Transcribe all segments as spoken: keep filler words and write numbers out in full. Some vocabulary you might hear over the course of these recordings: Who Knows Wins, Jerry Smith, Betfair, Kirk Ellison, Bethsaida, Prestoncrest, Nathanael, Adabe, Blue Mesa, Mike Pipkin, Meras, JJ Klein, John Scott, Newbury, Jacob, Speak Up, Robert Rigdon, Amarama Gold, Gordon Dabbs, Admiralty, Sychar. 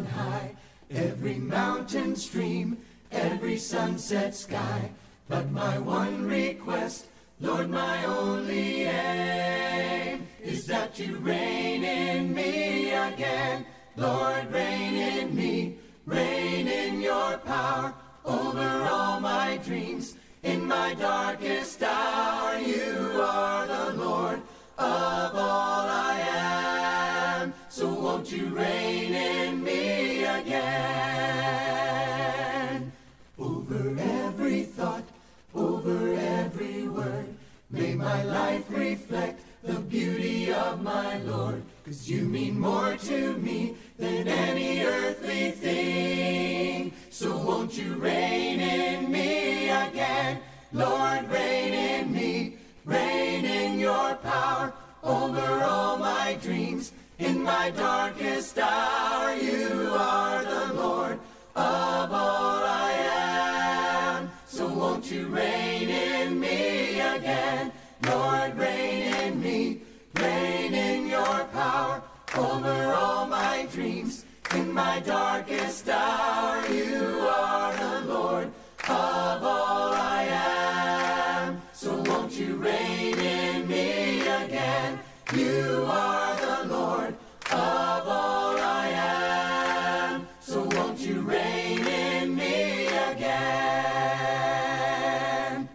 on high, every mountain stream, every sunset sky. But my one request, Lord, my only aim, is that you reign in me again. Lord, reign in me, reign in your power over all my dreams. In my darkest hour, you are the Lord of all I am. So won't you reign in me again? Over every thought, over every word, may my life reflect the beauty of my Lord. 'Cause you mean more to me than any earthly thing. So won't you reign in me again? Lord, reign in me, reign in your power over all my dreams. In my darkest hour, you are the Lord of all I am. So won't you reign in me again? Lord, reign in me, reign in your power over all my dreams. In my darkest hour, you are the Lord of all I am. So won't you reign in me again? You are the Lord of all I am. So won't you reign in me again?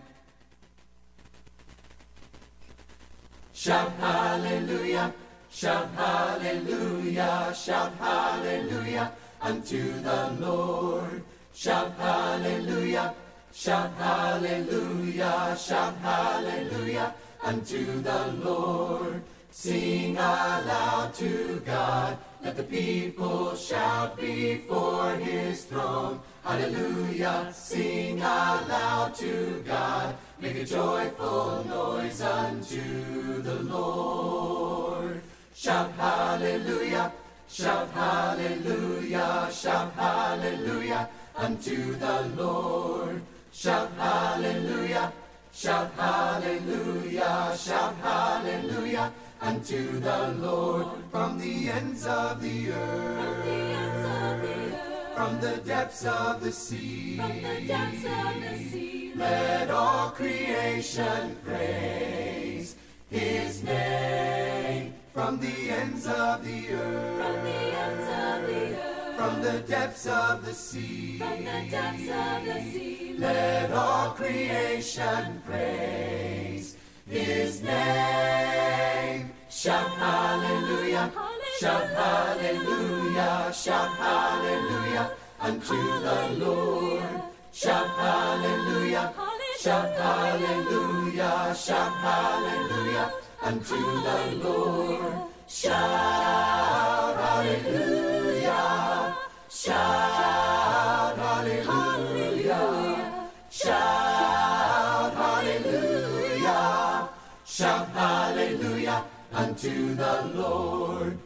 Shout hallelujah. Shout hallelujah, shout hallelujah unto the Lord. Shout hallelujah, shout hallelujah, shout hallelujah unto the Lord. Sing aloud to God, let the people shout before his throne. Hallelujah, sing aloud to God, make a joyful noise unto the Lord. Shout hallelujah, shout hallelujah, shout hallelujah unto the Lord. Shout hallelujah, shout hallelujah, shout hallelujah unto the Lord. From the ends of the earth, from the depths of the sea, from the depths of the sea, let all creation praise his name. From the ends of the earth, from the ends of the earth, from the depths of the sea, from the depths of the sea, let all creation praise his name. Shout hallelujah, shout hallelujah, shout hallelujah unto the Lord. Shout hallelujah, shout hallelujah, shout hallelujah unto the Lord. Shout hallelujah, shout hallelujah, shout hallelujah, shout hallelujah unto the Lord.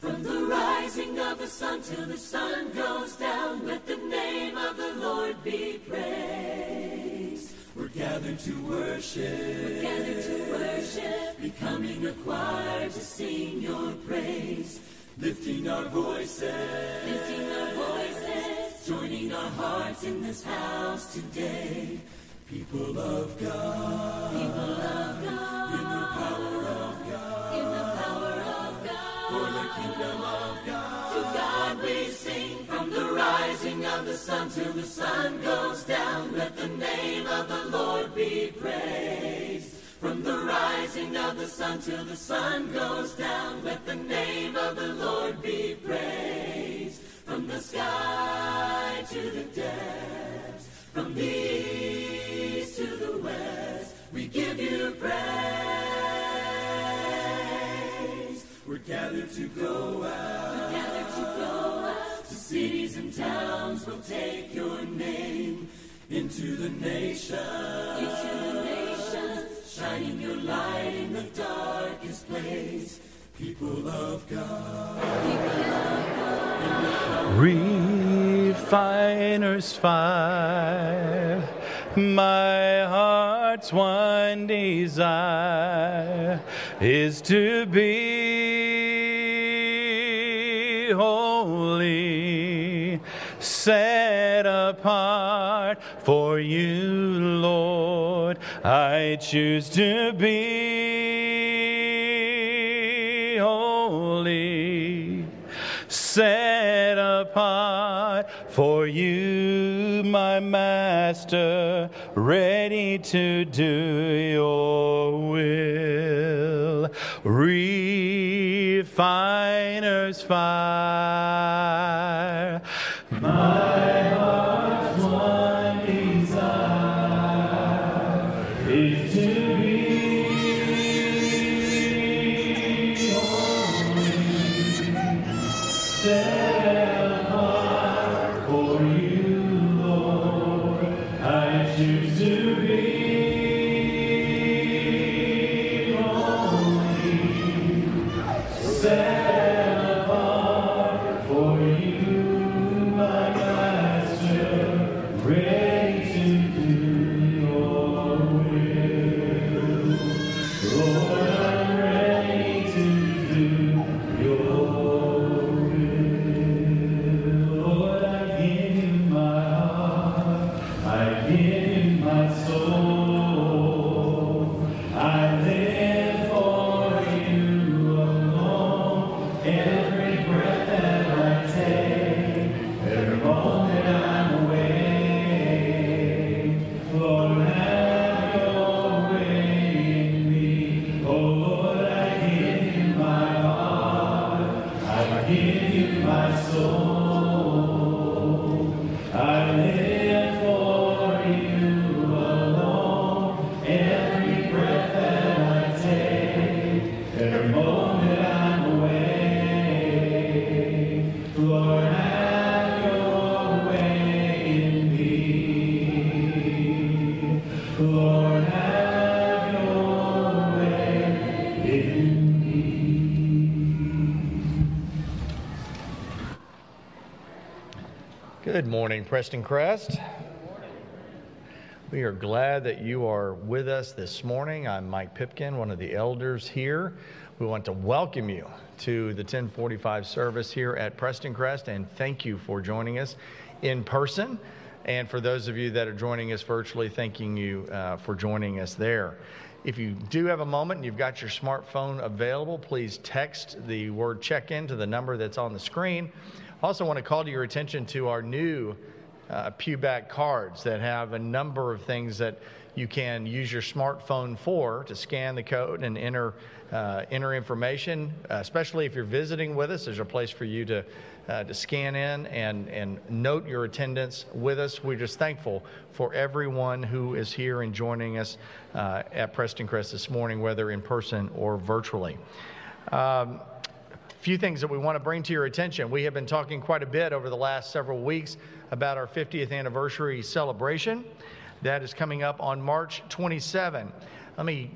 From the rising of the sun till the sun goes down, let the name of the Lord be praised. We're gathered to worship, we're gathered to worship, becoming a choir to sing your praise. Lifting our voices, lifting our voices, joining our hearts in this house today. People of God, people of God, in the power of God, in the power of God, for the kingdom of God. To God we sing. From the rising of the sun till the sun goes down, let the name of the Lord be praised. From the rising of the sun till the sun goes down, let the name of the Lord be praised. From the sky to the depths, from the east to the west, we give you praise. We're gathered to go out, we're gathered to go out, to cities and towns we'll take your name. Into the nation, into the nation, shining your light in the darkest place. People of God, people of God. Refiners fire, my heart's one desire. is to be holy, set apart for you, Lord. I choose to be holy, set apart for you, my Master, ready to do your will. Refiner's fire, my heart's one desire is to be holy, set apart for you, Lord. I choose to be holy, set apart for you, my Master, ready to do your will. Lord, I'm ready to do your will. Lord, I give you my heart, I give you my soul. I live for you alone. Every breath that I take, every moment I'm awake. Lord, have your way in me. Oh Lord, I give you my heart, I give you my soul. I live for you alone. Every breath that I take, every moment I'm awake. Lord, have your way in me. Lord, have your way in me. Good morning, Prestoncrest. We are glad that you are with us this morning. I'm Mike Pipkin, one of the elders here. We want to welcome you to the ten forty-five service here at Prestoncrest, and thank you for joining us in person. And for those of you that are joining us virtually, thanking you uh, for joining us there. If you do have a moment and you've got your smartphone available, please text the word check-in to the number that's on the screen. I also want to call to your attention to our new uh, pew back cards that have a number of things that you can use your smartphone for, to scan the code and enter uh, enter information. Uh, especially if you're visiting with us, there's a place for you to uh, to scan in and and note your attendance with us. We're just thankful for everyone who is here and joining us uh, at Prestoncrest this morning, whether in person or virtually. Um, few things that we want to bring to your attention. We have been talking quite a bit over the last several weeks about our fiftieth anniversary celebration. That is coming up on March twenty-seventh. Let me,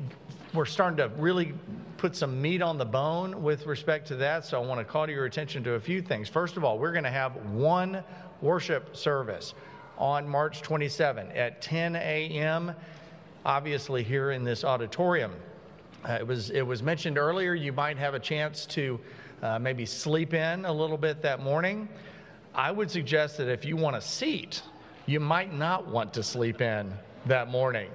we're starting to really put some meat on the bone with respect to that, so I want to call to your attention to a few things. First of all, we're going to have one worship service on March twenty-seventh at ten a m, obviously here in this auditorium. Uh, it was, it was mentioned earlier, you might have a chance to uh, maybe sleep in a little bit that morning. I would suggest that if you want a seat, you might not want to sleep in that morning.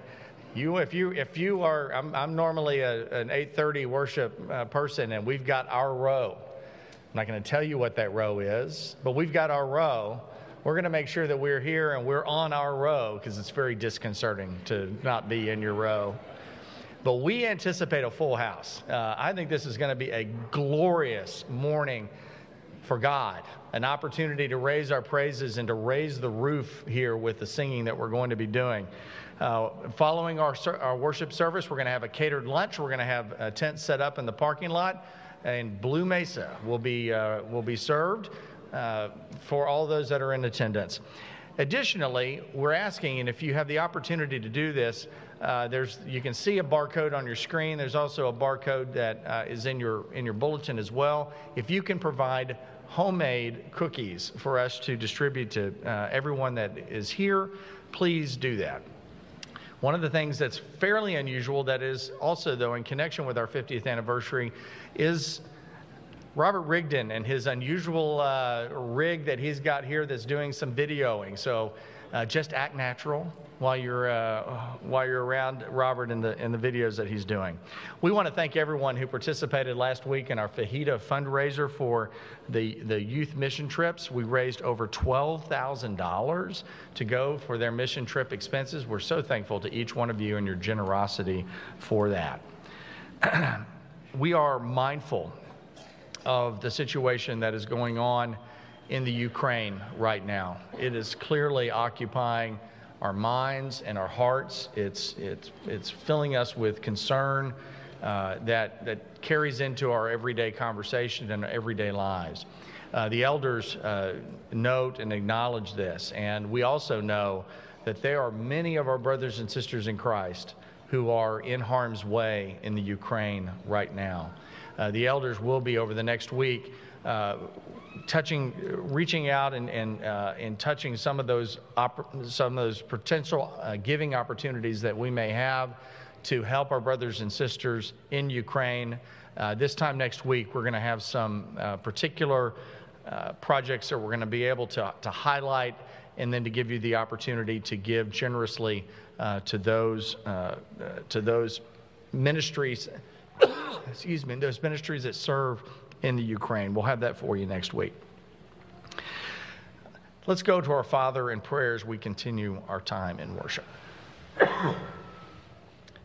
You, if you, if you are, I'm, I'm normally a, an eight thirty worship uh, person, and we've got our row. I'm not going to tell you what that row is, but we've got our row. We're going to make sure that we're here and we're on our row, because it's very disconcerting to not be in your row. But we anticipate a full house. Uh, I think this is going to be a glorious morning for God, an opportunity to raise our praises and to raise the roof here with the singing that we're going to be doing. Uh, following our, our worship service, we're going to have a catered lunch. We're going to have a tent set up in the parking lot, and Blue Mesa will be, uh, will be served uh, for all those that are in attendance. Additionally, we're asking, and if you have the opportunity to do this, uh, there's you can see a barcode on your screen. There's also a barcode that uh, is in your in your bulletin as well. If you can provide homemade cookies for us to distribute to uh, everyone that is here, please do that. One of the things that's fairly unusual that is also, though, in connection with our fiftieth anniversary is Robert Rigdon and his unusual uh, rig that he's got here that's doing some videoing. So uh, just act natural while you're uh, while you're around Robert in the in the videos that he's doing. We want to thank everyone who participated last week in our Fajita fundraiser for the the youth mission trips. We raised over twelve thousand dollars to go for their mission trip expenses. We're so thankful to each one of you and your generosity for that. We are mindful of the situation that is going on in the Ukraine right now. It is clearly occupying our minds and our hearts. It's it's it's filling us with concern uh, that that carries into our everyday conversation and our everyday lives. Uh, the elders uh, note and acknowledge this, and we also know that there are many of our brothers and sisters in Christ who are in harm's way in the Ukraine right now. Uh, the elders will be over the next week uh, touching, reaching out and and, uh, and touching some of those op- some of those potential uh, giving opportunities that we may have to help our brothers and sisters in Ukraine. Uh, this time next week, we're going to have some uh, particular uh, projects that we're going to be able to to highlight, and then to give you the opportunity to give generously uh, to those uh, uh, to those ministries. Excuse me, those ministries that serve in the Ukraine. We'll have that for you next week. Let's go to our Father in prayer as we continue our time in worship.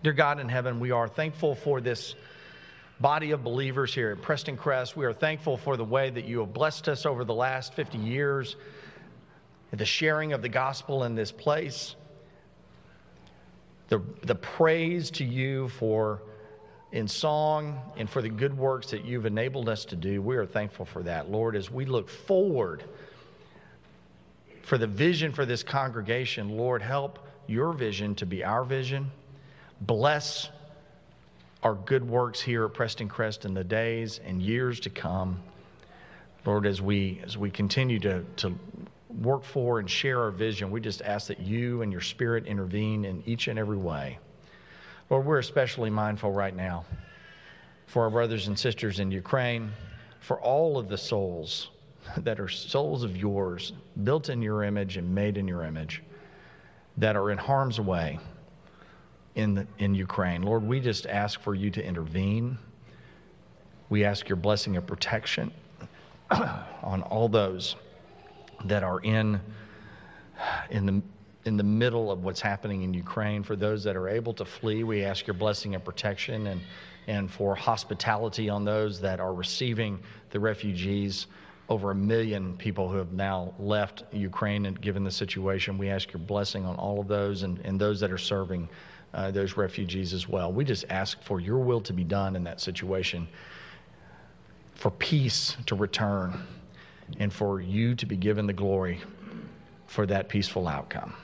Dear God in heaven, we are thankful for this body of believers here at Prestoncrest. We are thankful for the way that you have blessed us over the last fifty years, the sharing of the gospel in this place, the, the praise to you for in song and for the good works that you've enabled us to do. We are thankful for that, Lord, as we look forward for the vision for this congregation. Lord, help your vision to be our vision. Bless our good works here at Prestoncrest in the days and years to come. Lord, as we as we continue to, to work for and share our vision, we just ask that you and your Spirit intervene in each and every way. Lord, we're especially mindful right now for our brothers and sisters in Ukraine, for all of the souls that are souls of yours, built in your image and made in your image, that are in harm's way in the, in Ukraine. Lord, we just ask for you to intervene. We ask your blessing of protection on all those that are in in the in the middle of what's happening in Ukraine. For those that are able to flee, we ask your blessing and protection, and, and for hospitality on those that are receiving the refugees. Over a million people who have now left Ukraine, and given the situation, we ask your blessing on all of those, and, and those that are serving uh, those refugees as well. We just ask for your will to be done in that situation, for peace to return, and for you to be given the glory for that peaceful outcome.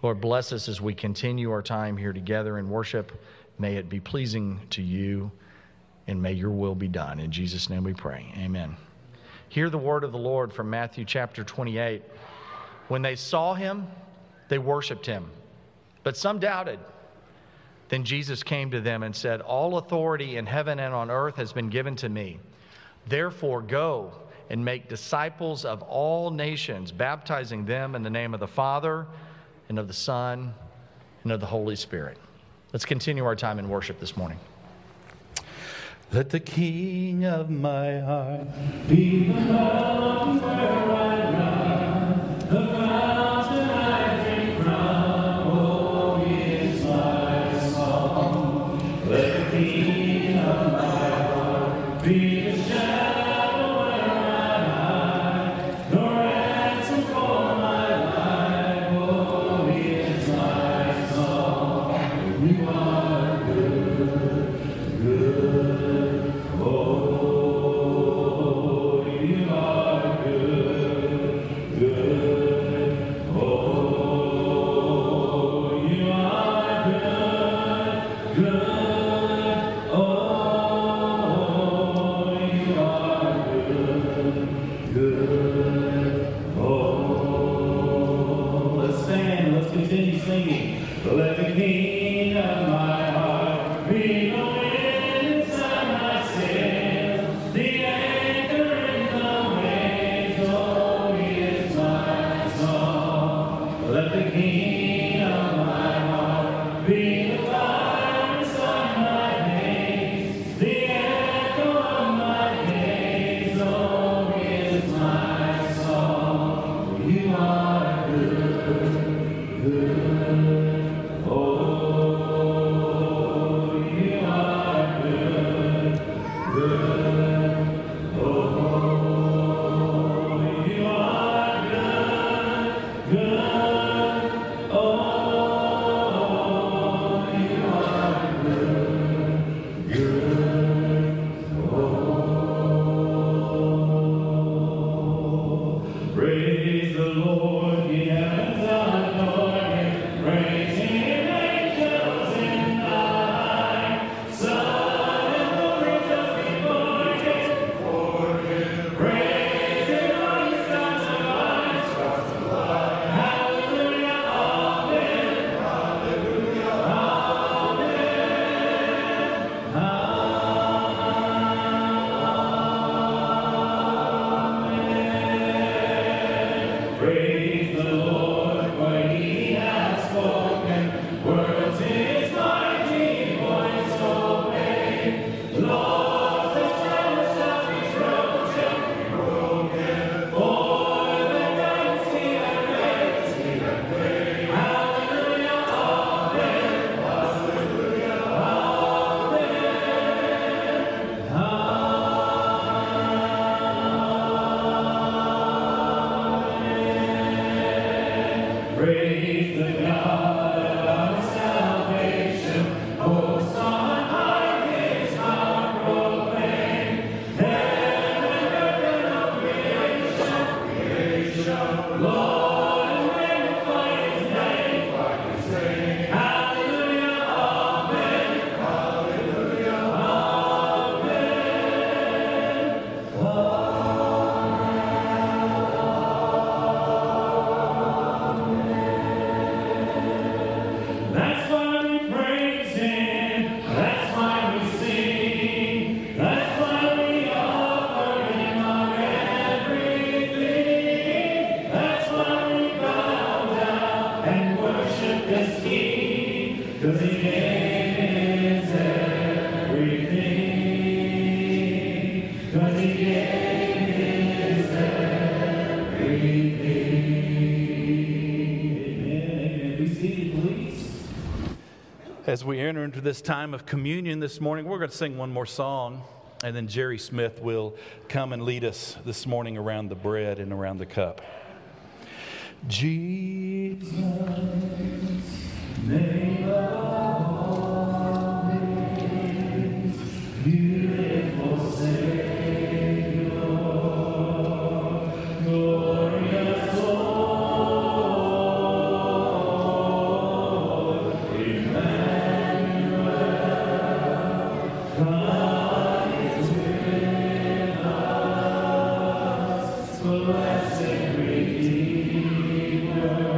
Lord, bless us as we continue our time here together in worship. May it be pleasing to you, and may your will be done. In Jesus' name we pray. Amen. Hear the word of the Lord from Matthew chapter twenty-eight. When they saw him, they worshiped him, but some doubted. Then Jesus came to them and said, "All authority in heaven and on earth has been given to me. Therefore go and make disciples of all nations, baptizing them in the name of the Father, and of the Son, and of the Holy Spirit." Let's continue our time in worship this morning. Let the King of my heart be the mountain where I run, the fountain I drink from. Oh, he is my song. Let the King of my heart be the shadow. As we enter into this time of communion this morning, we're going to sing one more song, and then Jerry Smith will come and lead us this morning around the bread and around the cup. Jesus, name of all names, beautiful Savior, glorious Lord, Emmanuel, God is with us, blessed Redeemer.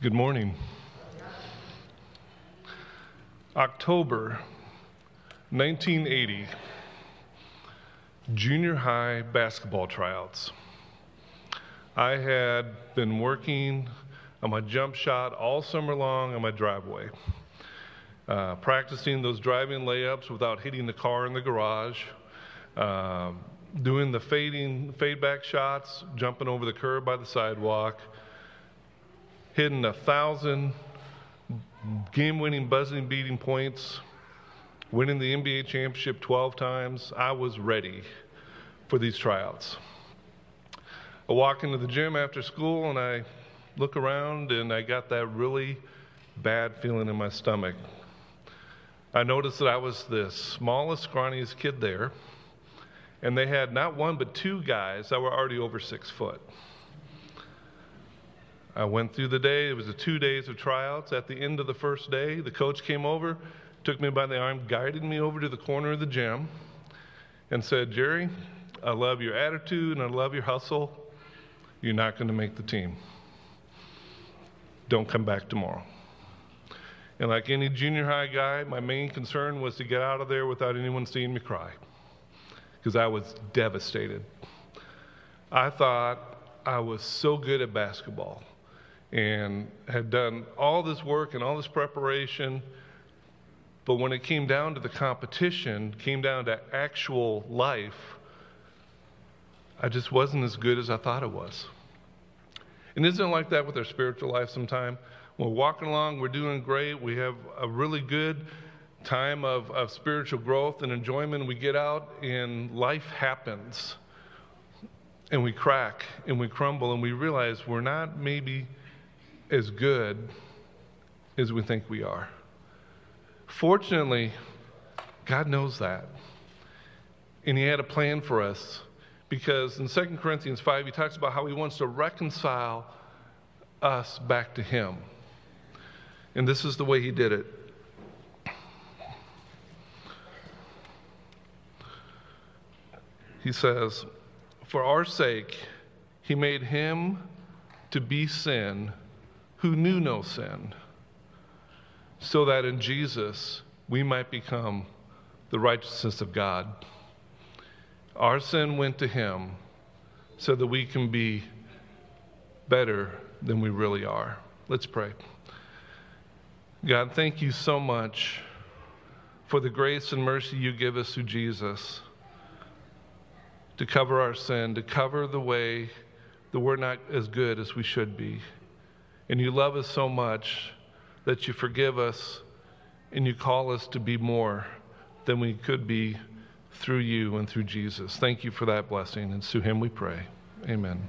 Good morning. October nineteen eighty, junior high basketball tryouts. I had been working on my jump shot all summer long on my driveway, uh, practicing those driving layups without hitting the car in the garage, uh, doing the fading fade back shots, jumping over the curb by the sidewalk, hitting a thousand game-winning, buzzing-beating points, winning the N B A championship twelve times. I was ready for these tryouts. I walk into the gym after school, and I look around, and I got that really bad feeling in my stomach. I noticed that I was the smallest, scrawniest kid there, and they had not one but two guys that were already over six foot. I went through the day. It was a two days of tryouts. At the end of the first day, the coach came over, took me by the arm, guided me over to the corner of the gym, and said, "Jerry, I love your attitude and I love your hustle. You're not going to make the team. Don't come back tomorrow." And like any junior high guy, my main concern was to get out of there without anyone seeing me cry, because I was devastated. I thought I was so good at basketball and had done all this work and all this preparation, but when it came down to the competition, came down to actual life, I just wasn't as good as I thought it was. And isn't it like that with our spiritual life sometime? We're walking along, we're doing great, we have a really good time of, of spiritual growth and enjoyment, we get out and life happens, and we crack, and we crumble, and we realize we're not maybe as good as we think we are. Fortunately, God knows that, and he had a plan for us, because in Second Corinthians five, he talks about how he wants to reconcile us back to him, and this is the way he did it. He says, "For our sake, he made him to be sin who knew no sin, so that in Jesus we might become the righteousness of God." Our sin went to him so that we can be better than we really are. Let's pray. God, thank you so much for the grace and mercy you give us through Jesus. to cover our sin, to cover the way that we're not as good as we should be. And you love us so much that you forgive us and you call us to be more than we could be through you and through Jesus. Thank you for that blessing, and through him we pray. Amen.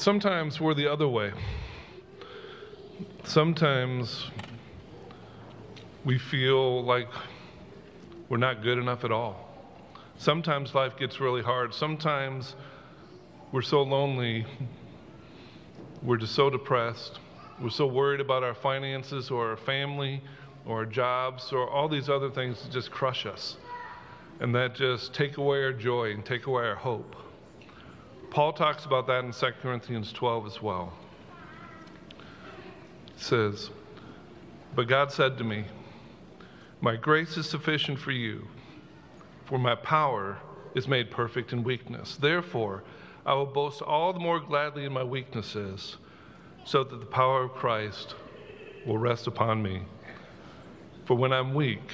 Sometimes we're the other way. Sometimes we feel like we're not good enough at all. Sometimes life gets really hard. Sometimes we're so lonely, we're just so depressed. We're so worried about our finances or our family or our jobs or all these other things that just crush us. And that just take away our joy and take away our hope. Paul talks about that in Second Corinthians twelve as well. It says, "But God said to me, my grace is sufficient for you, for my power is made perfect in weakness. Therefore, I will boast all the more gladly in my weaknesses, so that the power of Christ will rest upon me. For when I'm weak,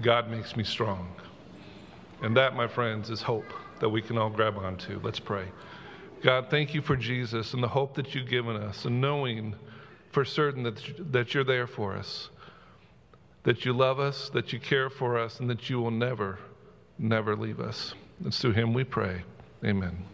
God makes me strong." And that, my friends, is hope that we can all grab onto. Let's pray. God, thank you for Jesus and the hope that you've given us, and knowing for certain that, that you're there for us, that you love us, that you care for us, and that you will never, never leave us. It's through him we pray. Amen.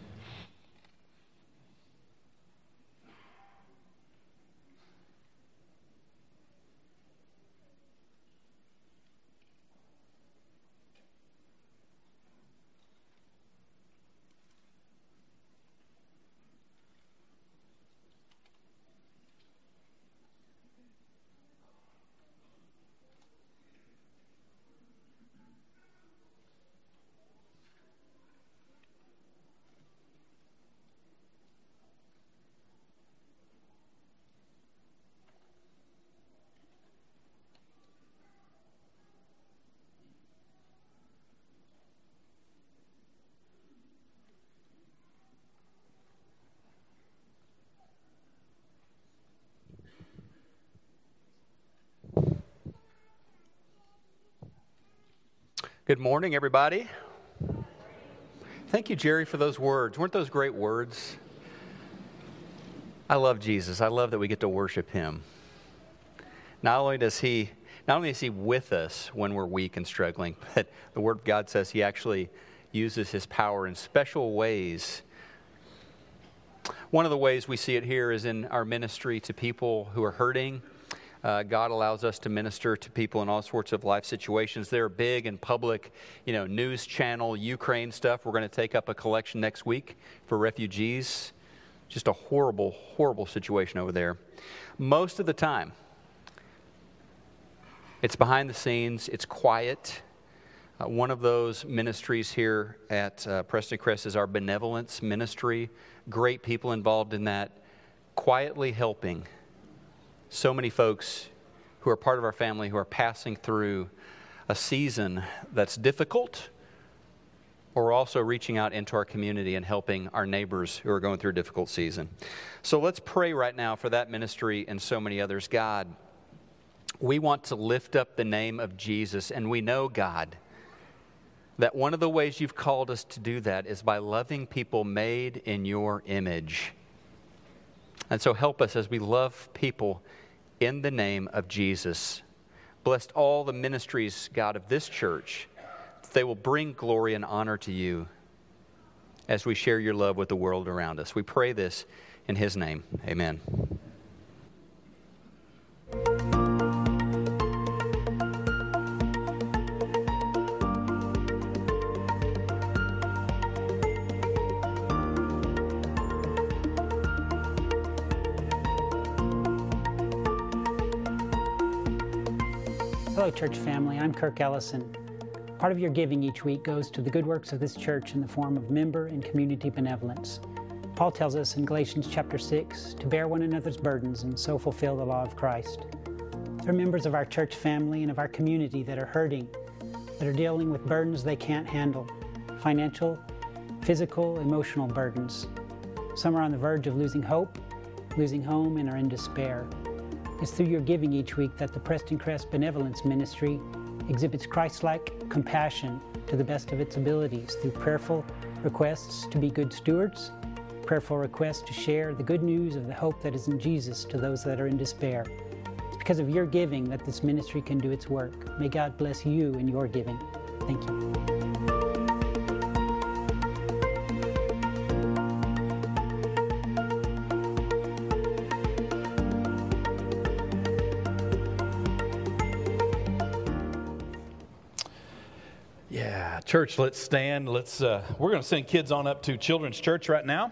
Good morning, everybody. Thank you, Jerry, for those words. Weren't those great words? I love Jesus. I love that we get to worship him. Not only does he, not only is he with us when we're weak and struggling, but the Word of God says he actually uses his power in special ways. One of the ways we see it here is in our ministry to people who are hurting. Uh, God allows us to minister to people in all sorts of life situations. There are big and public, you know, news channel, Ukraine stuff. We're going to take up a collection next week for refugees. Just a horrible, horrible situation over there. Most of the time, it's behind the scenes. It's quiet. Uh, one of those ministries here at uh, Prestoncrest is our benevolence ministry. Great people involved in that, quietly helping so many folks who are part of our family who are passing through a season that's difficult, or we're also reaching out into our community and helping our neighbors who are going through a difficult season. So let's pray right now for that ministry and so many others. God, we want to lift up the name of Jesus, and we know, God, that one of the ways you've called us to do that is by loving people made in your image. And so help us as we love people in the name of Jesus. Bless all the ministries, God, of this church. They will bring glory and honor to you as we share your love with the world around us. We pray this in his name. Amen. Hello, church family. I'm Kirk Ellison. Part of your giving each week goes to the good works of this church in the form of member and community benevolence. Paul tells us in Galatians chapter six to bear one another's burdens and so fulfill the law of Christ. There are members of our church family and of our community that are hurting, that are dealing with burdens they can't handle, financial, physical, emotional burdens. Some are on the verge of losing hope, losing home, and are in despair. It's through your giving each week that the Prestoncrest Benevolence Ministry exhibits Christ-like compassion to the best of its abilities through prayerful requests to be good stewards, prayerful requests to share the good news of the hope that is in Jesus to those that are in despair. It's because of your giving that this ministry can do its work. May God bless you in your giving. Thank you. Church, let's stand. Let's. Uh, we're going to send kids on up to Children's Church right now.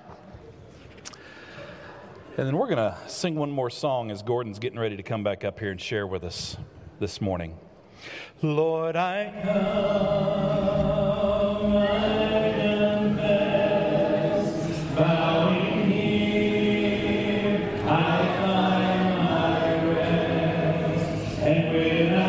And then we're going to sing one more song as Gordon's getting ready to come back up here and share with us this morning. Lord, I come, I confess, bowing here, I find my rest, and without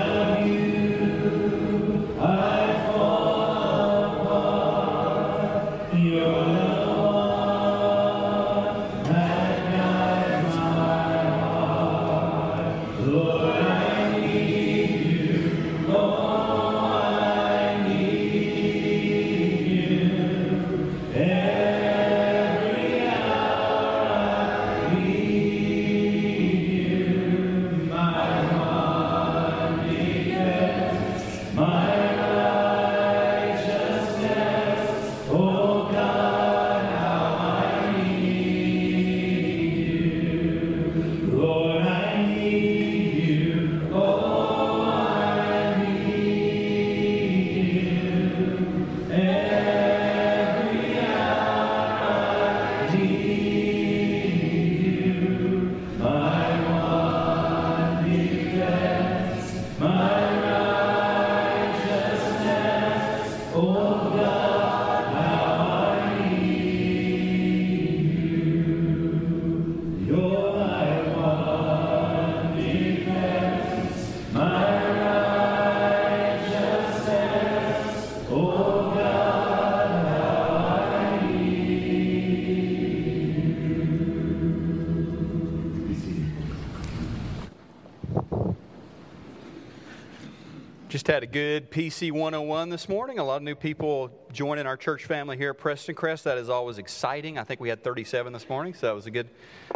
had a good P C one oh one this morning. A lot of new people joining our church family here at Prestoncrest. That is always exciting. I think we had thirty-seven this morning, so that was a good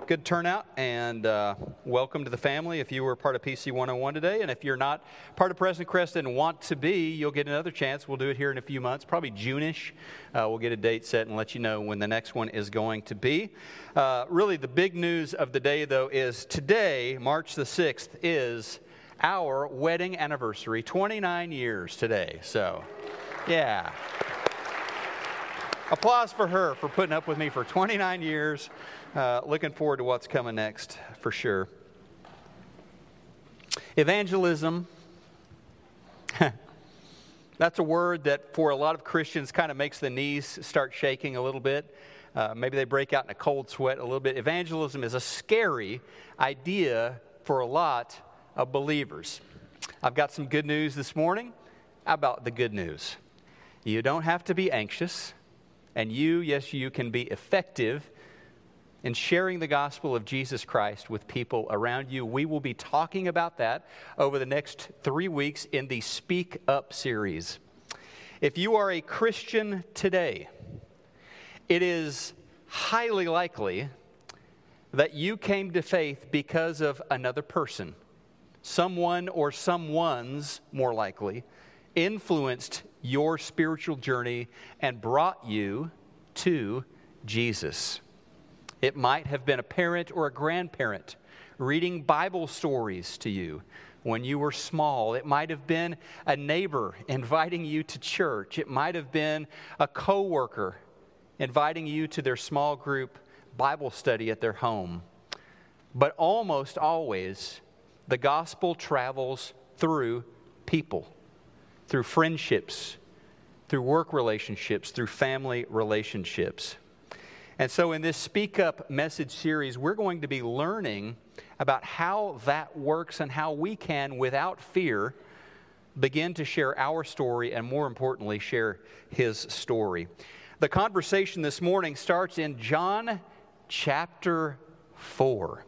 good turnout. And uh, welcome to the family if you were part of P C one oh one today. And if you're not part of Prestoncrest and want to be, you'll get another chance. We'll do it here in a few months, probably June-ish. Uh, we'll get a date set and let you know when the next one is going to be. Uh, really, the big news of the day, though, is today, March the sixth, is our wedding anniversary, twenty-nine years today. So, yeah. Applause for her for putting up with me for twenty-nine years. Uh, looking forward to what's coming next for sure. Evangelism. That's a word that for a lot of Christians kind of makes the knees start shaking a little bit. Uh, maybe they break out in a cold sweat a little bit. Evangelism is a scary idea for a lot of believers. I've got some good news this morning. How about the good news? You don't have to be anxious, and you, yes, you can be effective in sharing the gospel of Jesus Christ with people around you. We will be talking about that over the next three weeks in the Speak Up series. If you are a Christian today, it is highly likely that you came to faith because of another person. Someone or someone's, more likely, influenced your spiritual journey and brought you to Jesus. It might have been a parent or a grandparent reading Bible stories to you when you were small. It might have been a neighbor inviting you to church. It might have been a coworker inviting you to their small group Bible study at their home. But almost always, the gospel travels through people, through friendships, through work relationships, through family relationships. And so in this Speak Up message series, we're going to be learning about how that works and how we can, without fear, begin to share our story and, more importantly, share his story. The conversation this morning starts in John chapter four.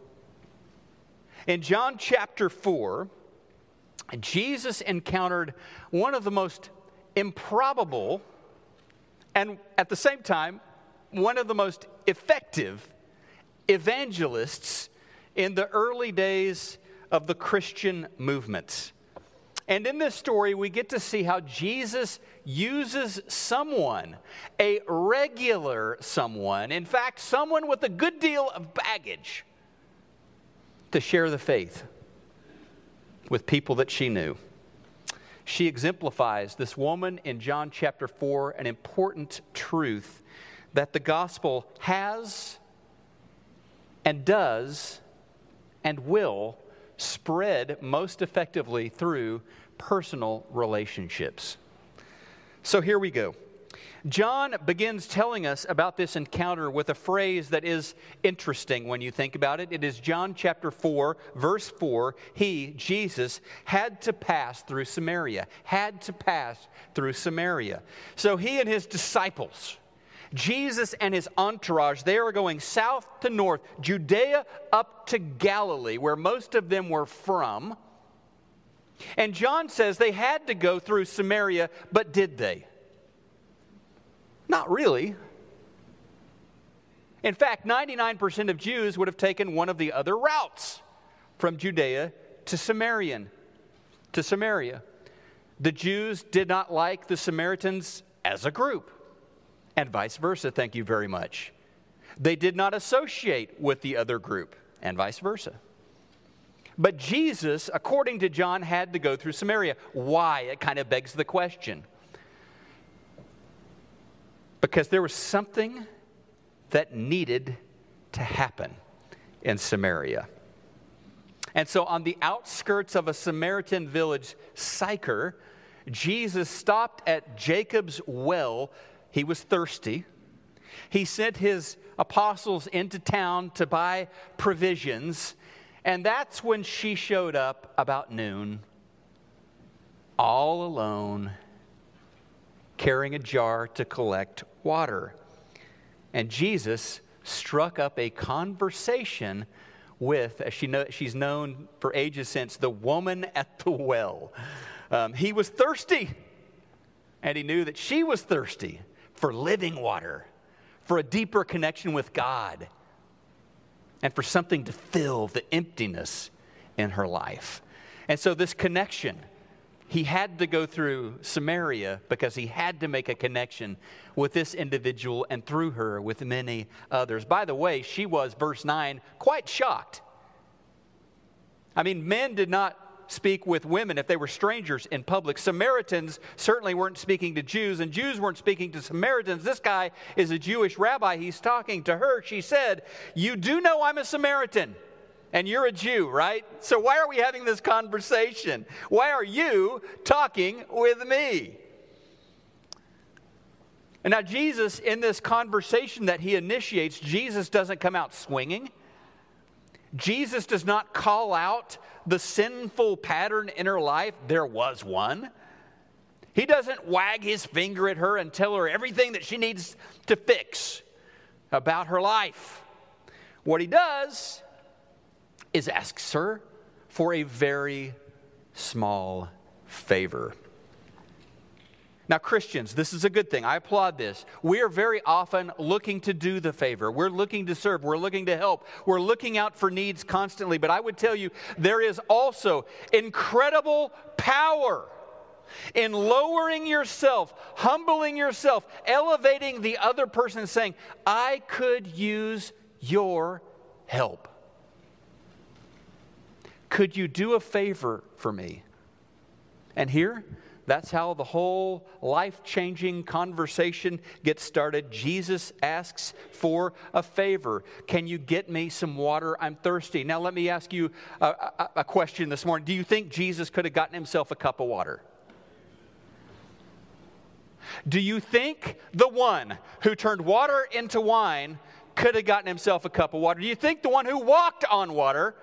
In John chapter four, Jesus encountered one of the most improbable and, at the same time, one of the most effective evangelists in the early days of the Christian movement. And in this story, we get to see how Jesus uses someone, a regular someone, in fact, someone with a good deal of baggage, to share the faith with people that she knew. She exemplifies, this woman in John chapter four, an important truth that the gospel has and does and will spread most effectively through personal relationships. So here we go. John begins telling us about this encounter with a phrase that is interesting when you think about it. It is John chapter four, verse four. He, Jesus, had to pass through Samaria. Had to pass through Samaria. So he and his disciples, Jesus and his entourage, they are going south to north, Judea up to Galilee, where most of them were from. And John says they had to go through Samaria, but did they? Not really. In fact, ninety-nine percent of Jews would have taken one of the other routes from Judea to Samarian, to Samaria. The Jews did not like the Samaritans as a group. And vice versa, thank you very much. They did not associate with the other group, and vice versa. But Jesus, according to John, had to go through Samaria. Why? It kind of begs the question. Because there was something that needed to happen in Samaria. And so on the outskirts of a Samaritan village, Sychar, Jesus stopped at Jacob's well. He was thirsty. He sent his apostles into town to buy provisions. And that's when she showed up about noon, all alone, carrying a jar to collect water. And Jesus struck up a conversation with, as she know, she's known for ages since, the woman at the well. Um, he was thirsty, and he knew that she was thirsty for living water, for a deeper connection with God, and for something to fill the emptiness in her life. And so this connection, he had to go through Samaria because he had to make a connection with this individual and through her with many others. By the way, she was, verse nine, quite shocked. I mean, men did not speak with women if they were strangers in public. Samaritans certainly weren't speaking to Jews, and Jews weren't speaking to Samaritans. This guy is a Jewish rabbi. He's talking to her. She said, "You do know I'm a Samaritan. And you're a Jew, right? So why are we having this conversation? Why are you talking with me?" And now Jesus, in this conversation that he initiates, Jesus doesn't come out swinging. Jesus does not call out the sinful pattern in her life. There was one. He doesn't wag his finger at her and tell her everything that she needs to fix about her life. What he does is asks her for a very small favor. Now, Christians, this is a good thing. I applaud this. We are very often looking to do the favor. We're looking to serve. We're looking to help. We're looking out for needs constantly. But I would tell you, there is also incredible power in lowering yourself, humbling yourself, elevating the other person, saying, I could use your help. Could you do a favor for me? And here, that's how the whole life-changing conversation gets started. Jesus asks for a favor. Can you get me some water? I'm thirsty. Now, let me ask you a, a, a question this morning. Do you think Jesus could have gotten himself a cup of water? Do you think the one who turned water into wine could have gotten himself a cup of water? Do you think the one who walked on water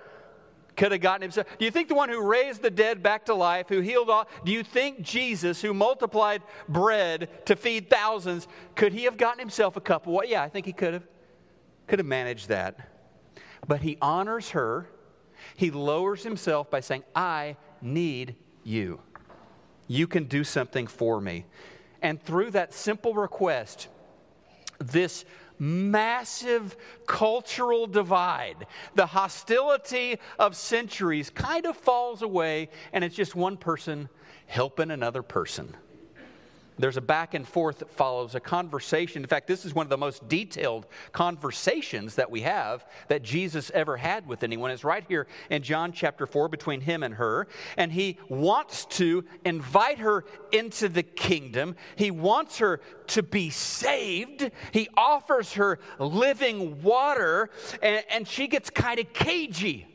could have gotten himself? Do you think the one who raised the dead back to life, who healed all, do you think Jesus, who multiplied bread to feed thousands, could he have gotten himself a cup of water? Yeah, I think he could have. Could have managed that. But he honors her. He lowers himself by saying, I need you. You can do something for me. And through that simple request, this massive cultural divide, the hostility of centuries, kind of falls away, and it's just one person helping another person. There's a back and forth that follows, a conversation. In fact, this is one of the most detailed conversations that we have that Jesus ever had with anyone. It's right here in John chapter four between him and her. And he wants to invite her into the kingdom. He wants her to be saved. He offers her living water, and, and she gets kind of cagey.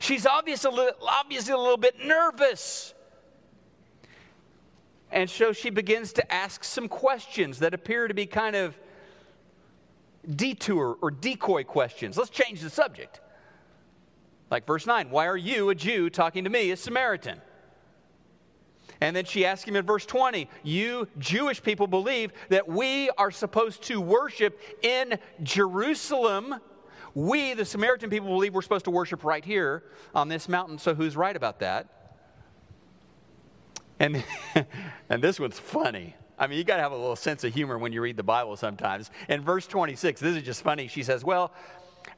She's obviously, obviously a little bit nervous. And so she begins to ask some questions that appear to be kind of detour or decoy questions. Let's change the subject. Like verse nine, why are you, a Jew, talking to me, a Samaritan? And then she asks him in verse twenty, you Jewish people believe that we are supposed to worship in Jerusalem. We, the Samaritan people, believe we're supposed to worship right here on this mountain. So who's right about that? And and this one's funny. I mean, you got to have a little sense of humor when you read the Bible sometimes. In verse twenty-six, this is just funny. She says, well,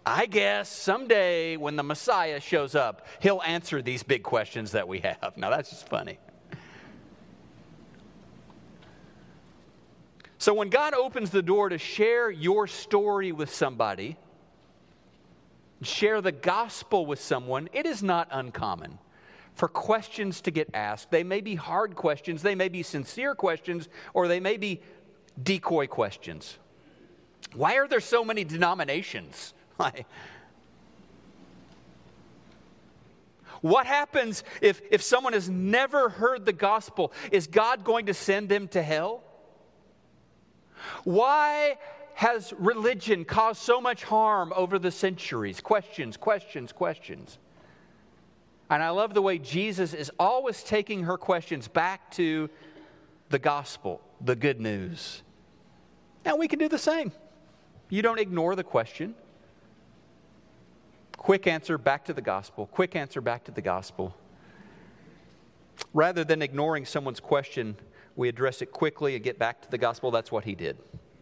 I guess someday when the Messiah shows up, he'll answer these big questions that we have. Now, that's just funny. So when God opens the door to share your story with somebody, share the gospel with someone, it is not uncommon for questions to get asked. They may be hard questions, they may be sincere questions, or they may be decoy questions. Why are there so many denominations? What happens if, if someone has never heard the gospel? Is God going to send them to hell? Why has religion caused so much harm over the centuries? Questions, questions, questions. And I love the way Jesus is always taking her questions back to the gospel, the good news. And we can do the same. You don't ignore the question. Quick answer back to the gospel. Quick answer back to the gospel. Rather than ignoring someone's question, we address it quickly and get back to the gospel. That's what he did.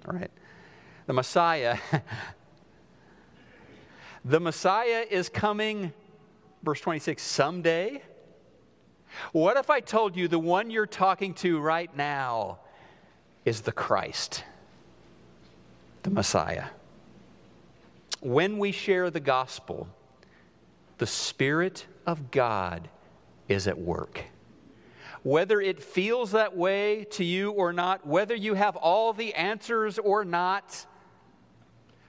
All right. The Messiah. The Messiah is coming. Verse twenty-six, someday? What if I told you the one you're talking to right now is the Christ, the Messiah? When we share the gospel, the Spirit of God is at work. Whether it feels that way to you or not, whether you have all the answers or not,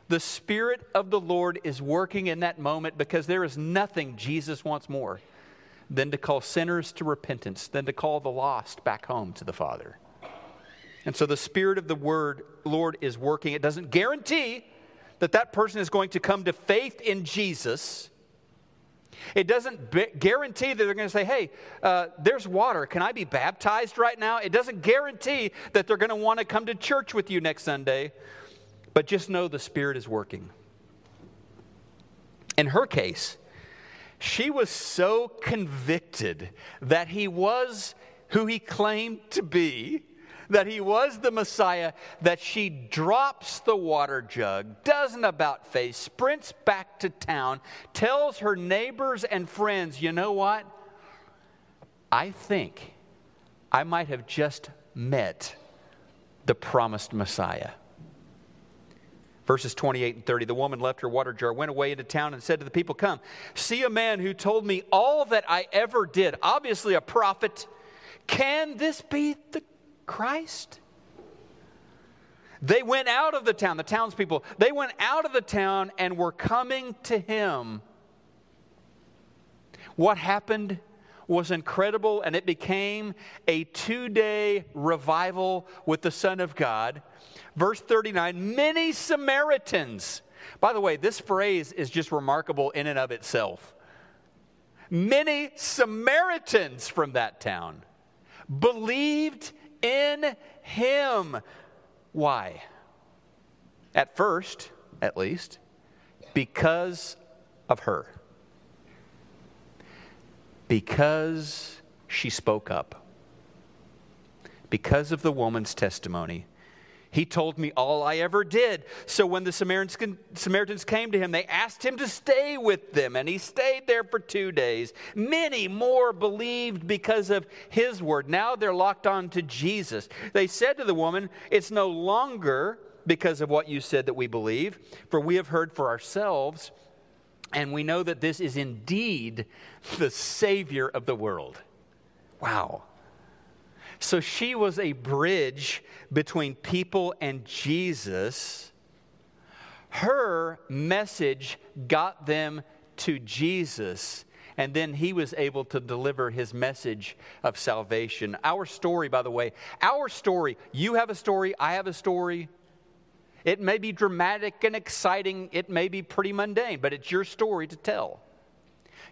the Spirit of the Lord is working in that moment, because there is nothing Jesus wants more than to call sinners to repentance, than to call the lost back home to the Father. And so the Spirit of the Word, Lord is working. It doesn't guarantee that that person is going to come to faith in Jesus. It doesn't b- guarantee that they're going to say, hey, uh, there's water. Can I be baptized right now? It doesn't guarantee that they're going to want to come to church with you next Sunday. But just know the Spirit is working. In her case, she was so convicted that he was who he claimed to be, that he was the Messiah, that she drops the water jug, does an about-face, sprints back to town, tells her neighbors and friends, you know what? I think I might have just met the promised Messiah. Verses twenty-eight and thirty, the woman left her water jar, went away into town and said to the people, come, see a man who told me all that I ever did. Obviously a prophet. Can this be the Christ? They went out of the town, the townspeople, they went out of the town and were coming to him. What happened was incredible, and it became a two-day revival with the Son of God. Verse thirty-nine, many Samaritans. By the way, this phrase is just remarkable in and of itself. Many Samaritans from that town believed in him. Why? At first, at least, because of her. Because she spoke up. Because of the woman's testimony. He told me all I ever did. So when the Samaritans came to him, they asked him to stay with them, and he stayed there for two days. Many more believed because of his word. Now they're locked on to Jesus. They said to the woman, it's no longer because of what you said that we believe, for we have heard for ourselves, and we know that this is indeed the Savior of the world. Wow. So she was a bridge between people and Jesus. Her message got them to Jesus, and then he was able to deliver his message of salvation. Our story, by the way, our story, you have a story, I have a story. It may be dramatic and exciting, it may be pretty mundane, but it's your story to tell.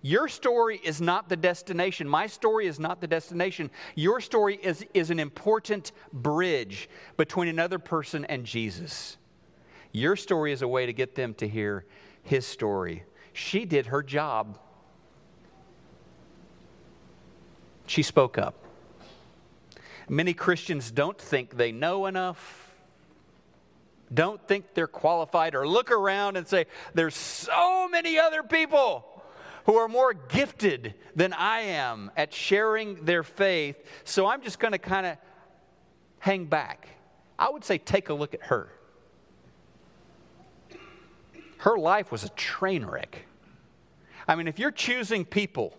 Your story is not the destination. My story is not the destination. Your story is, is an important bridge between another person and Jesus. Your story is a way to get them to hear his story. She did her job. She spoke up. Many Christians don't think they know enough. Don't think they're qualified, or look around and say, there's so many other people who are more gifted than I am at sharing their faith, so I'm just going to kind of hang back. I would say take a look at her. Her life was a train wreck. I mean, if you're choosing people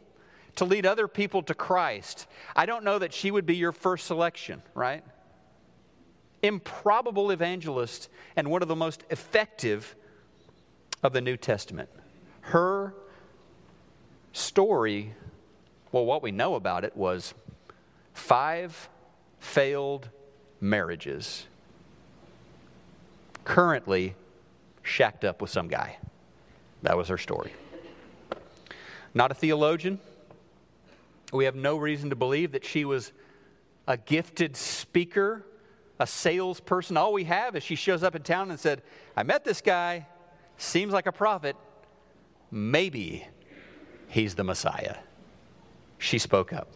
to lead other people to Christ, I don't know that she would be your first selection, right? Improbable evangelist and one of the most effective of the New Testament. Her story, well, what we know about it was five failed marriages. Currently shacked up with some guy. That was her story. Not a theologian. We have no reason to believe that she was a gifted speaker, a salesperson. All we have is she shows up in town and said, I met this guy, seems like a prophet, maybe he's the Messiah. She spoke up.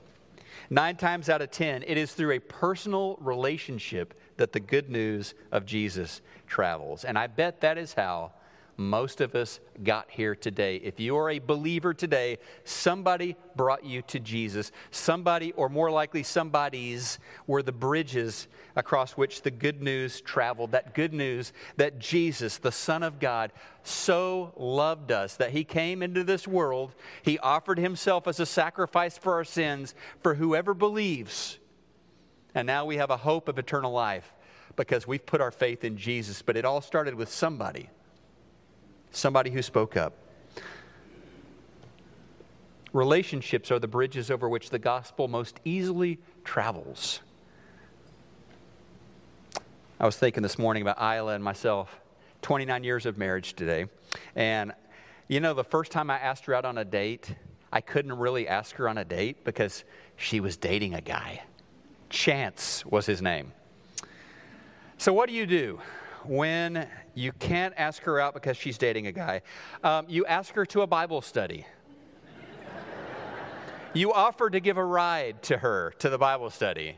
Nine times out of ten, it is through a personal relationship that the good news of Jesus travels. And I bet that is how most of us got here today. If you are a believer today, somebody brought you to Jesus. Somebody, or more likely somebody's, were the bridges across which the good news traveled. That good news that Jesus, the Son of God, so loved us that he came into this world. He offered himself as a sacrifice for our sins, for whoever believes. And now we have a hope of eternal life because we've put our faith in Jesus. But it all started with somebody. Somebody who spoke up. Relationships are the bridges over which the gospel most easily travels. I was thinking this morning about Isla and myself twenty-nine years of marriage today. And, you know, the first time I asked her out on a date, I couldn't really ask her on a date because she was dating a guy. Chance was his name. So what do you do when you can't ask her out because she's dating a guy? Um, you ask her to a Bible study. You offer to give a ride to her to the Bible study.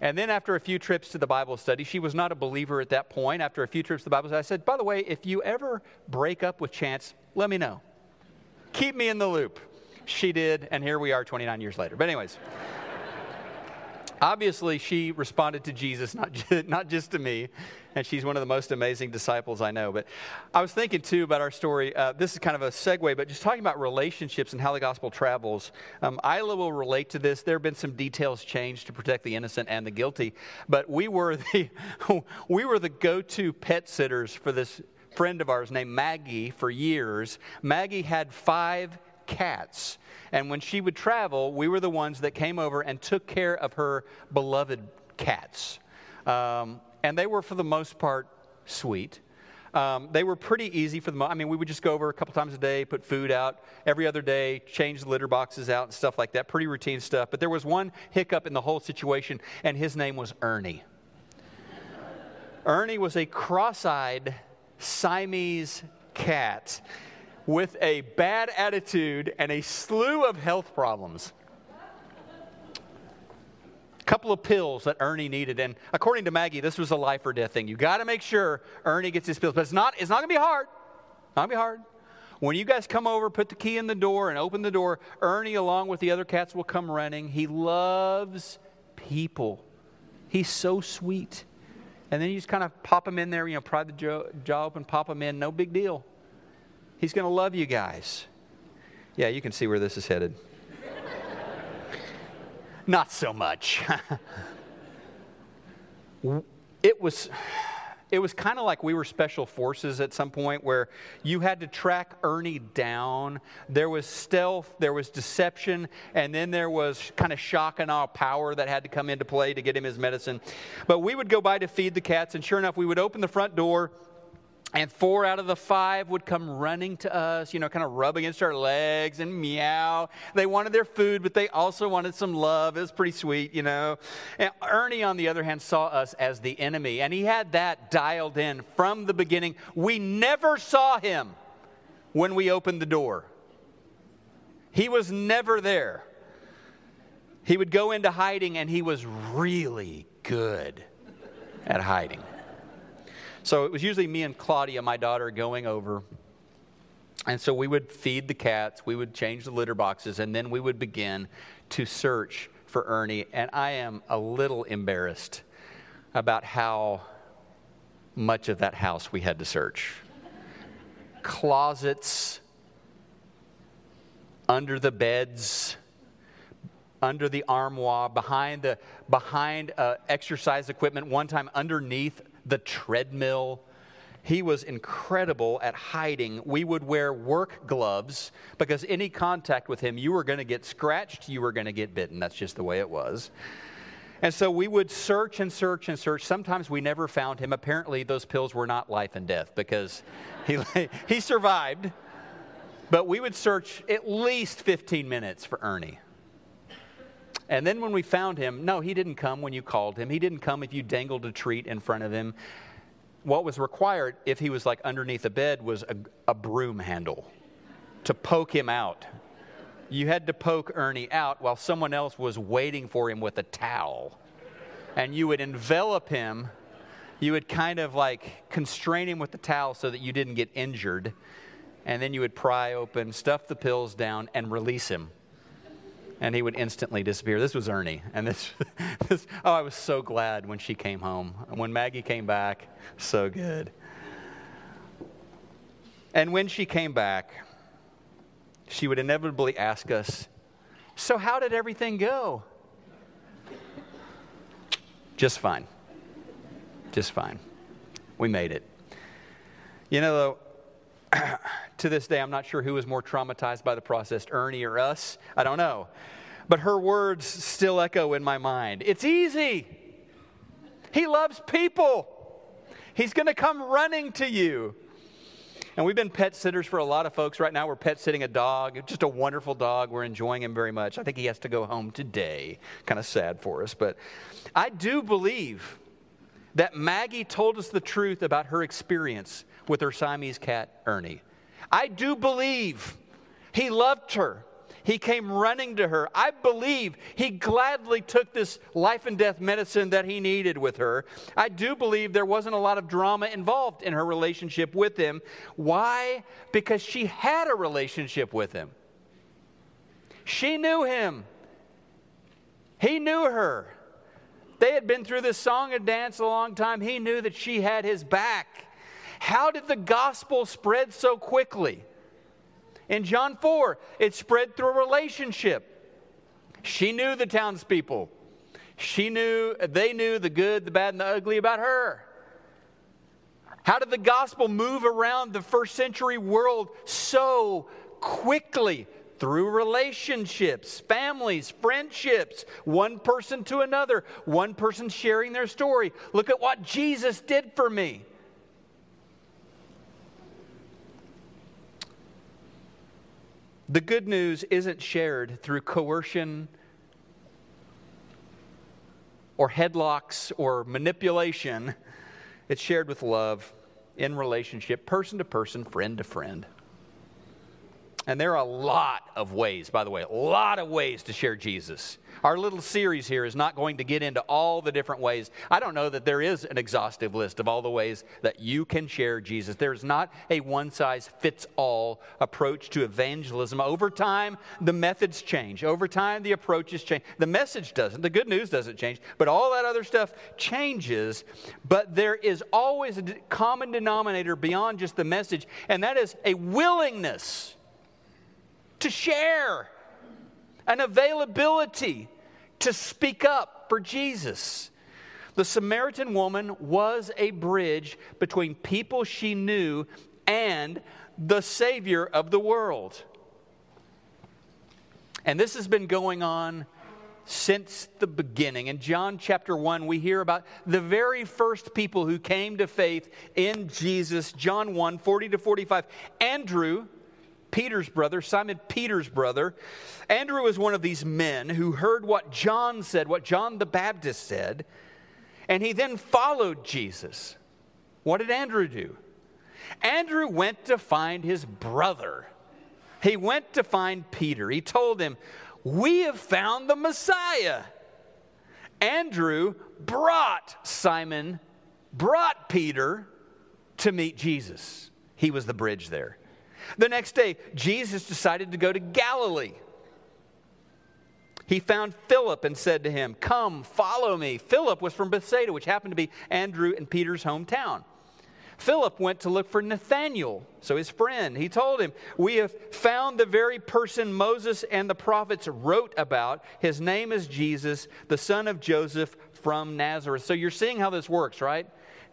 And then after a few trips to the Bible study, she was not a believer at that point. After a few trips to the Bible study, I said, by the way, if you ever break up with Chance, let me know. Keep me in the loop. She did, and here we are twenty-nine years later. But anyways, obviously she responded to Jesus, not just, not just to me, and she's one of the most amazing disciples I know. But I was thinking, too, about our story. Uh, this is kind of a segue, but just talking about relationships and how the gospel travels. Um, Isla will relate to this. There have been some details changed to protect the innocent and the guilty, but we were the we were the go-to pet sitters for this friend of ours named Maggie for years. Maggie had five cats, and when she would travel, we were the ones that came over and took care of her beloved cats. Um, and they were, for the most part, sweet. Um, they were pretty easy for the most. I mean, we would just go over a couple times a day, put food out every other day, change the litter boxes out and stuff like that. Pretty routine stuff. But there was one hiccup in the whole situation, and his name was Ernie. Ernie was a cross-eyed Siamese cat with a bad attitude and a slew of health problems. A couple of pills that Ernie needed, and according to Maggie, this was a life or death thing. You got to make sure Ernie gets his pills, but it's not, it's not going to be hard. Not going to be hard. When you guys come over, put the key in the door and open the door, Ernie, along with the other cats, will come running. He loves people. He's so sweet. And then you just kind of pop him in there, you know, pry the jaw open, pop him in, no big deal. He's going to love you guys. Yeah, you can see where this is headed. Not so much. It was it was kind of like we were special forces at some point where you had to track Ernie down. There was stealth, there was deception, and then there was kind of shock and awe power that had to come into play to get him his medicine. But we would go by to feed the cats, and sure enough, we would open the front door, and four out of the five would come running to us, you know, kind of rub against our legs and meow. They wanted their food, but they also wanted some love. It was pretty sweet, you know. And Ernie, on the other hand, saw us as the enemy, and he had that dialed in from the beginning. We never saw him when we opened the door. He was never there. He would go into hiding, and he was really good at hiding. So it was usually me and Claudia, my daughter, going over. And so we would feed the cats, we would change the litter boxes, and then we would begin to search for Ernie. And I am a little embarrassed about how much of that house we had to search. Closets, under the beds, under the armoire, behind the behind uh, exercise equipment, one time underneath the treadmill. He was incredible at hiding. We would wear work gloves because any contact with him, you were going to get scratched, you were going to get bitten. That's just the way it was. And so we would search and search and search. Sometimes we never found him. Apparently those pills were not life and death because he he survived. But we would search at least fifteen minutes for Ernie. And then when we found him, no, he didn't come when you called him. He didn't come if you dangled a treat in front of him. What was required, if he was like underneath a bed, was a, a broom handle to poke him out. You had to poke Ernie out while someone else was waiting for him with a towel. And you would envelop him. You would kind of like constrain him with the towel so that you didn't get injured. And then you would pry open, stuff the pills down, and release him. And he would instantly disappear. This was Ernie. And this, this, oh, I was so glad when she came home. And when Maggie came back, so good. And when she came back, she would inevitably ask us, so how did everything go? Just fine. Just fine. We made it. You know, though, to this day, I'm not sure who was more traumatized by the process, Ernie or us. I don't know. But her words still echo in my mind. It's easy. He loves people. He's going to come running to you. And we've been pet sitters for a lot of folks. Right now we're pet sitting a dog, just a wonderful dog. We're enjoying him very much. I think he has to go home today. Kind of sad for us. But I do believe that Maggie told us the truth about her experience with her Siamese cat, Ernie. I do believe he loved her. He came running to her. I believe he gladly took this life and death medicine that he needed with her. I do believe there wasn't a lot of drama involved in her relationship with him. Why? Because she had a relationship with him. She knew him. He knew her. They had been through this song and dance a long time. He knew that she had his back. How did the gospel spread so quickly? In John four, it spread through a relationship. She knew the townspeople. She knew, they knew the good, the bad, and the ugly about her. How did the gospel move around the first century world so quickly? Through relationships, families, friendships, one person to another, one person sharing their story. Look at what Jesus did for me. The good news isn't shared through coercion or headlocks or manipulation. It's shared with love, in relationship, person to person, friend to friend. And there are a lot of ways, by the way, a lot of ways to share Jesus. Our little series here is not going to get into all the different ways. I don't know that there is an exhaustive list of all the ways that you can share Jesus. There is not a one-size-fits-all approach to evangelism. Over time, the methods change. Over time, the approaches change. The message doesn't. The good news doesn't change. But all that other stuff changes. But there is always a common denominator beyond just the message, and that is a willingness to share, an availability to speak up for Jesus. The Samaritan woman was a bridge between people she knew and the Savior of the world. And this has been going on since the beginning. In John chapter one, we hear about the very first people who came to faith in Jesus. John one, forty to forty-five. Andrew, Peter's brother, Simon Peter's brother. Andrew was one of these men who heard what John said, what John the Baptist said, and he then followed Jesus. What did Andrew do? Andrew went to find his brother. He went to find Peter. He told him, "We have found the Messiah." Andrew brought Simon, brought Peter to meet Jesus. He was the bridge there. The next day, Jesus decided to go to Galilee. He found Philip and said to him, "Come, follow me." Philip was from Bethsaida, which happened to be Andrew and Peter's hometown. Philip went to look for Nathanael, so his friend. He told him, "We have found the very person Moses and the prophets wrote about. His name is Jesus, the son of Joseph from Nazareth." So you're seeing how this works, right?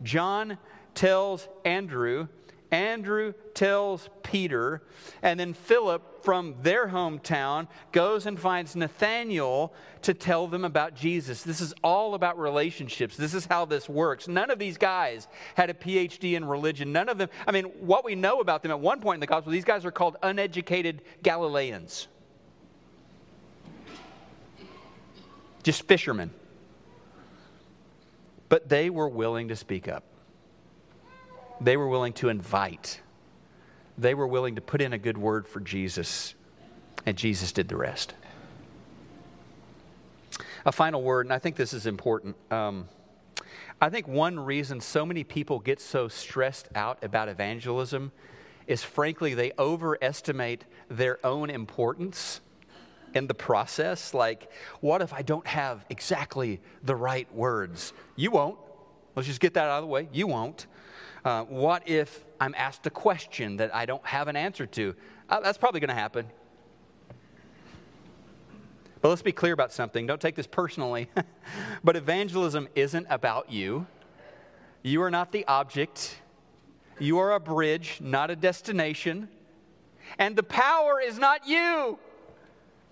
John tells Andrew, Andrew tells Peter, and then Philip from their hometown goes and finds Nathanael to tell them about Jesus. This is all about relationships. This is how this works. None of these guys had a P H D in religion. None of them, I mean, what we know about them at one point in the gospel, these guys are called uneducated Galileans. Just fishermen. But they were willing to speak up. They were willing to invite. They were willing to put in a good word for Jesus. And Jesus did the rest. A final word, and I think this is important. Um, I think one reason so many people get so stressed out about evangelism is, frankly, they overestimate their own importance in the process. Like, what if I don't have exactly the right words? You won't. Let's just get that out of the way. You won't. Uh, what if I'm asked a question that I don't have an answer to? Uh, that's probably going to happen. But let's be clear about something. Don't take this personally. But evangelism isn't about you. You are not the object. You are a bridge, not a destination. And the power is not you.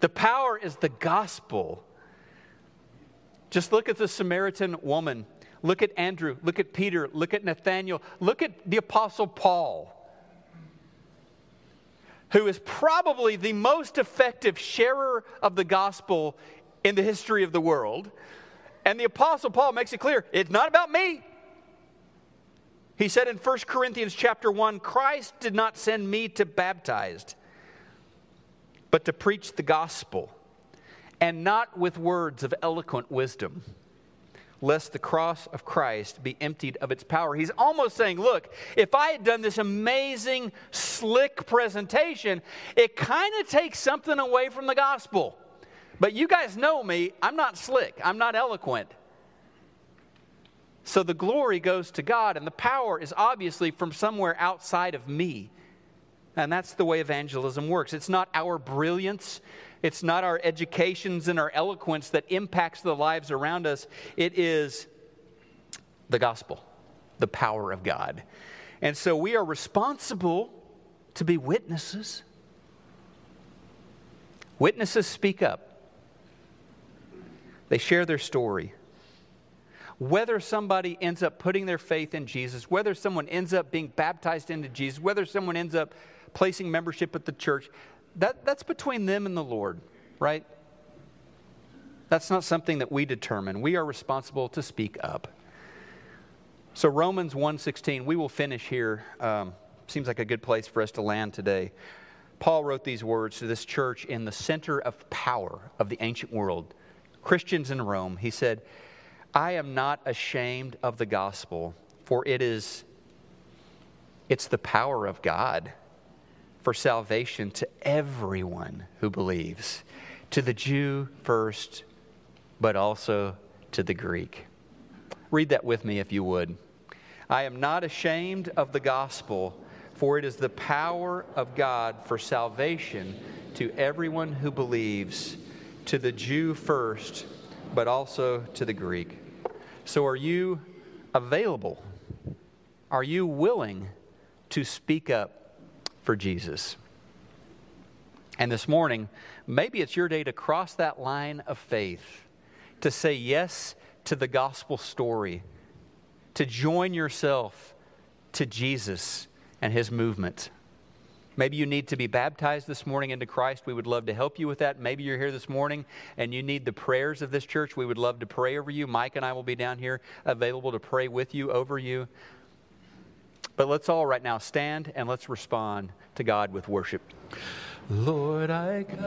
The power is the gospel. Just look at the Samaritan woman. Look at Andrew. Look at Peter. Look at Nathaniel. Look at the Apostle Paul, who is probably the most effective sharer of the gospel in the history of the world. And the Apostle Paul makes it clear, it's not about me. He said in First Corinthians chapter one, Christ did not send me to baptize, but to preach the gospel, and not with words of eloquent wisdom, lest the cross of Christ be emptied of its power. He's almost saying, look, if I had done this amazing, slick presentation, it kind of takes something away from the gospel. But you guys know me. I'm not slick. I'm not eloquent. So the glory goes to God, and the power is obviously from somewhere outside of me. And that's the way evangelism works. It's not our brilliance. It's not our educations and our eloquence that impacts the lives around us. It is the gospel, the power of God. And so we are responsible to be witnesses. Witnesses speak up. They share their story. Whether somebody ends up putting their faith in Jesus, whether someone ends up being baptized into Jesus, whether someone ends up placing membership at the church, that, that's between them and the Lord, right? That's not something that we determine. We are responsible to speak up. So Romans one sixteen, we will finish here. Um, seems like a good place for us to land today. Paul wrote these words to this church in the center of power of the ancient world. Christians in Rome, he said, I am not ashamed of the gospel, for it is, it's the power of God for salvation to everyone who believes, to the Jew first, but also to the Greek. Read that with me if you would. I am not ashamed of the gospel, for it is the power of God for salvation to everyone who believes, to the Jew first, but also to the Greek. So are you available? Are you willing to speak up for Jesus? And this morning, maybe it's your day to cross that line of faith, to say yes to the gospel story, to join yourself to Jesus and his movement. Maybe you need to be baptized this morning into Christ. We would love to help you with that. Maybe you're here this morning and you need the prayers of this church. We would love to pray over you. Mike and I will be down here available to pray with you, over you. But let's all right now stand and let's respond to God with worship. Lord, I come,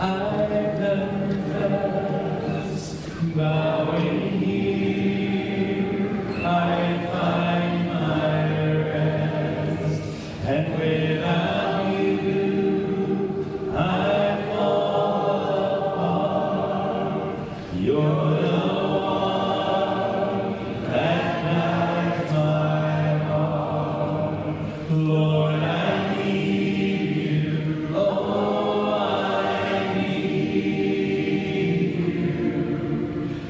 I confess, bowing here, I find and without you, I fall apart. You're the one that guides my heart. Lord, I need you. Oh, I need you.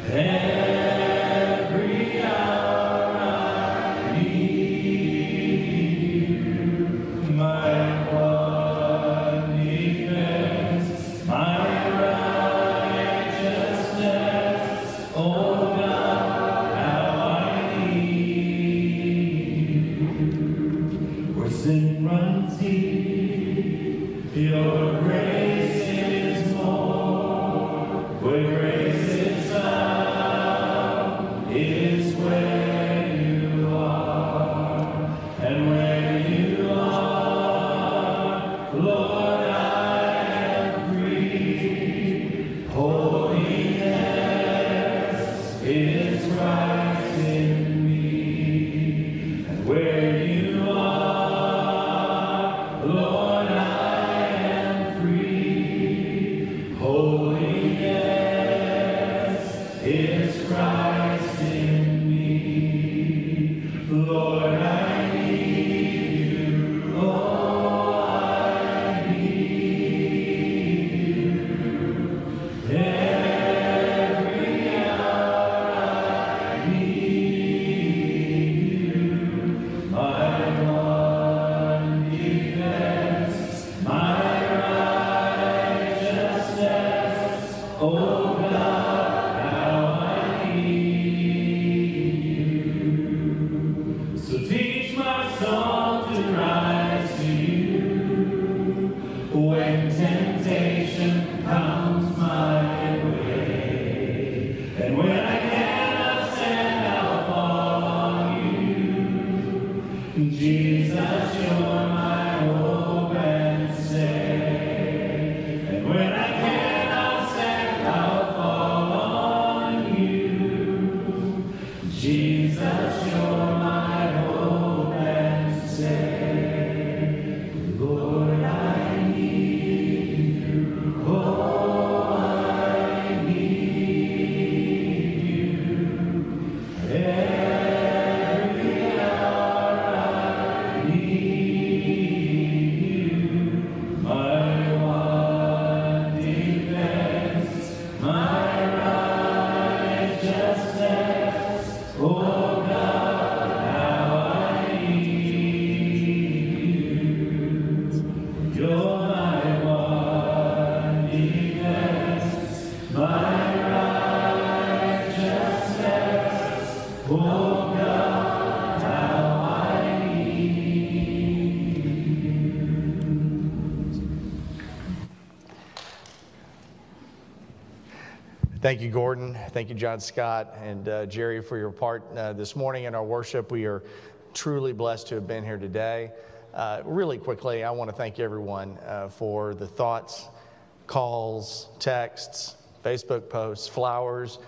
Every hour I need you. My one defense, my righteousness, oh God, how I need you. Where sin runs deep, your grace is more. Where grace is found is where you are, and where you are, Lord, I am free. Holiness is Christ in me. And where you are, Lord, I am free. Holiness is Christ in me. Lord, I need you. Oh, I need you. Thank you, Gordon. Thank you, John Scott and uh, Jerry, for your part uh, this morning in our worship. We are truly blessed to have been here today. Uh, really quickly, I want to thank everyone uh, for the thoughts, calls, texts, Facebook posts, flowers,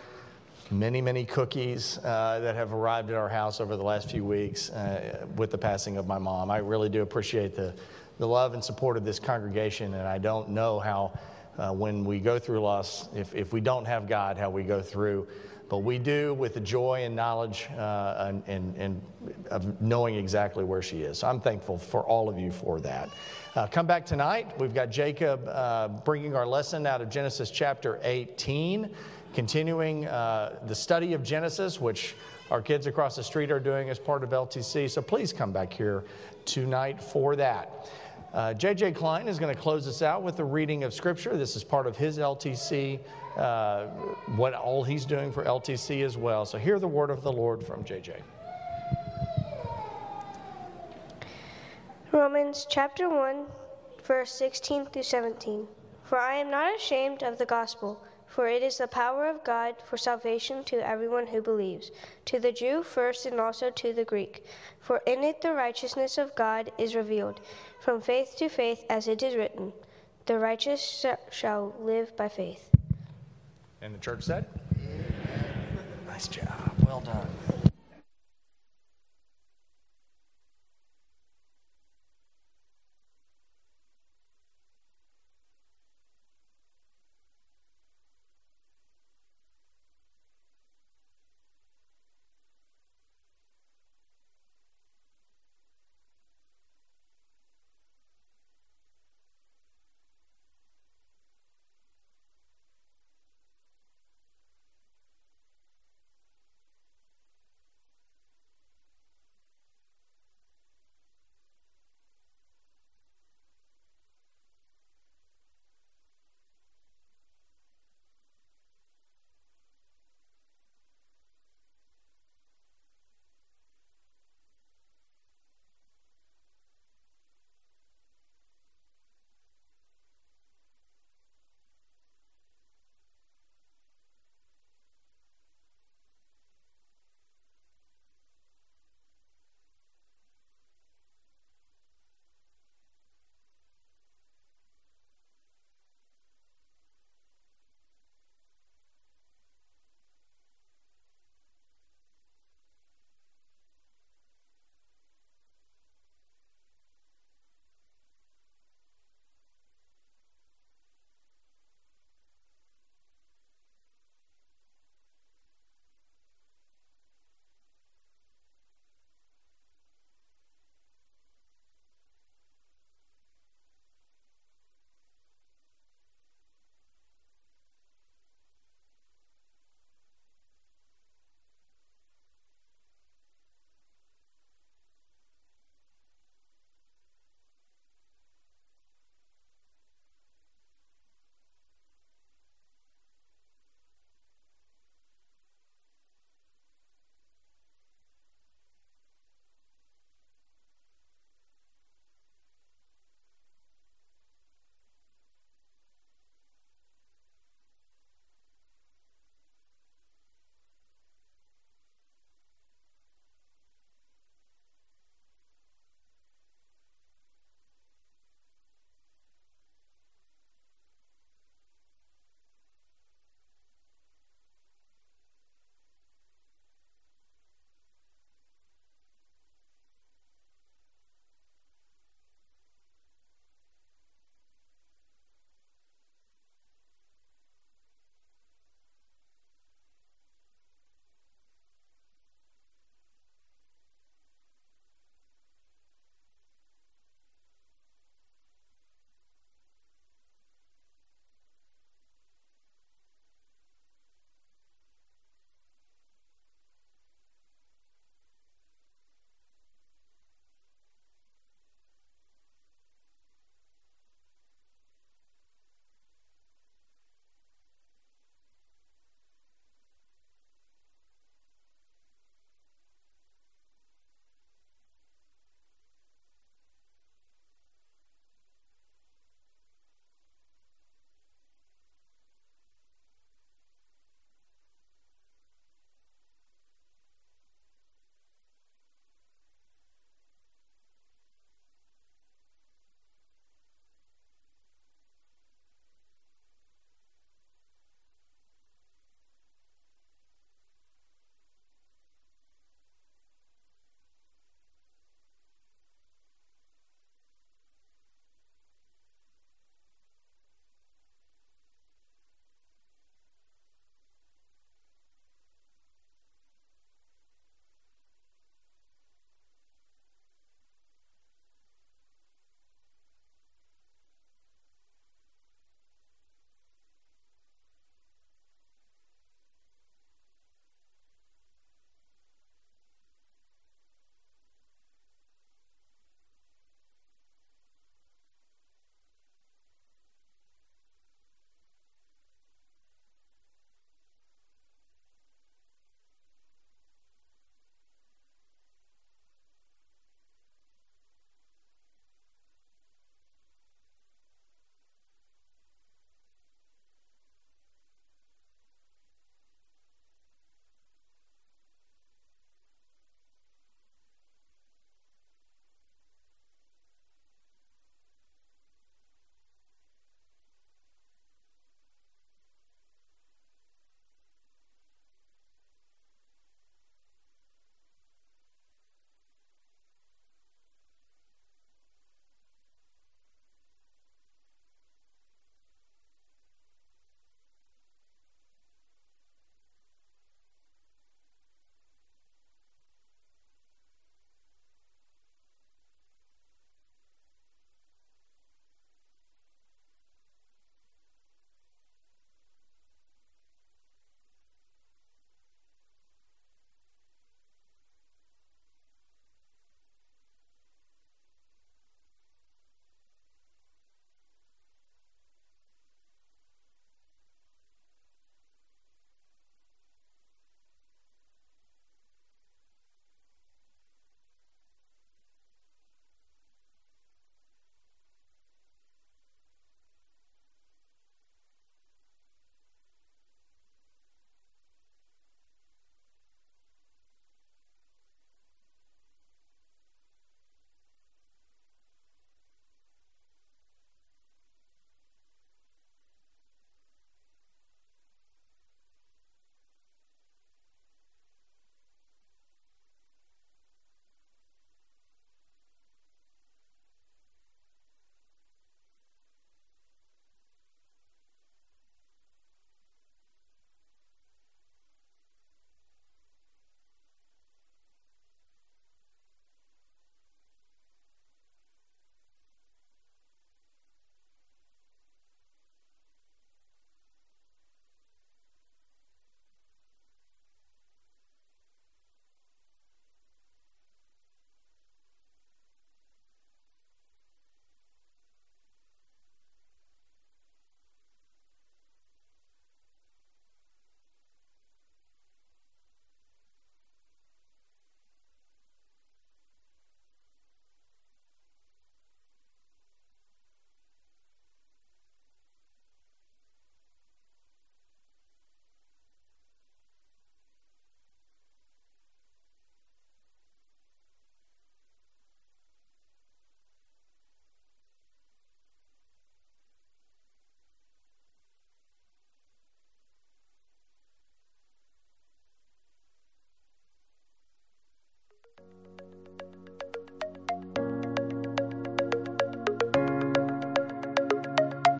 many, many cookies uh, that have arrived at our house over the last few weeks uh, with the passing of my mom. I really do appreciate the, the love and support of this congregation, and I don't know how uh, when we go through loss, if, if we don't have God, how we go through. But we do with the joy and knowledge uh, and, and, and of knowing exactly where she is. So I'm thankful for all of you for that. Uh, come back tonight. We've got Jacob uh, bringing our lesson out of Genesis chapter eighteen, continuing uh, the study of Genesis, which our kids across the street are doing as part of L T C. So please come back here tonight for that. Uh, J J Klein is going to close us out with a reading of Scripture. This is part of his L T C, uh, what all he's doing for L T C as well. So hear the word of the Lord from J J. Romans chapter one, verse sixteen through seventeen. For I am not ashamed of the gospel, for it is the power of God for salvation to everyone who believes, to the Jew first and also to the Greek. For in it the righteousness of God is revealed, from faith to faith, as it is written, the righteous shall live by faith. And the church said? Amen. Nice job. Well done.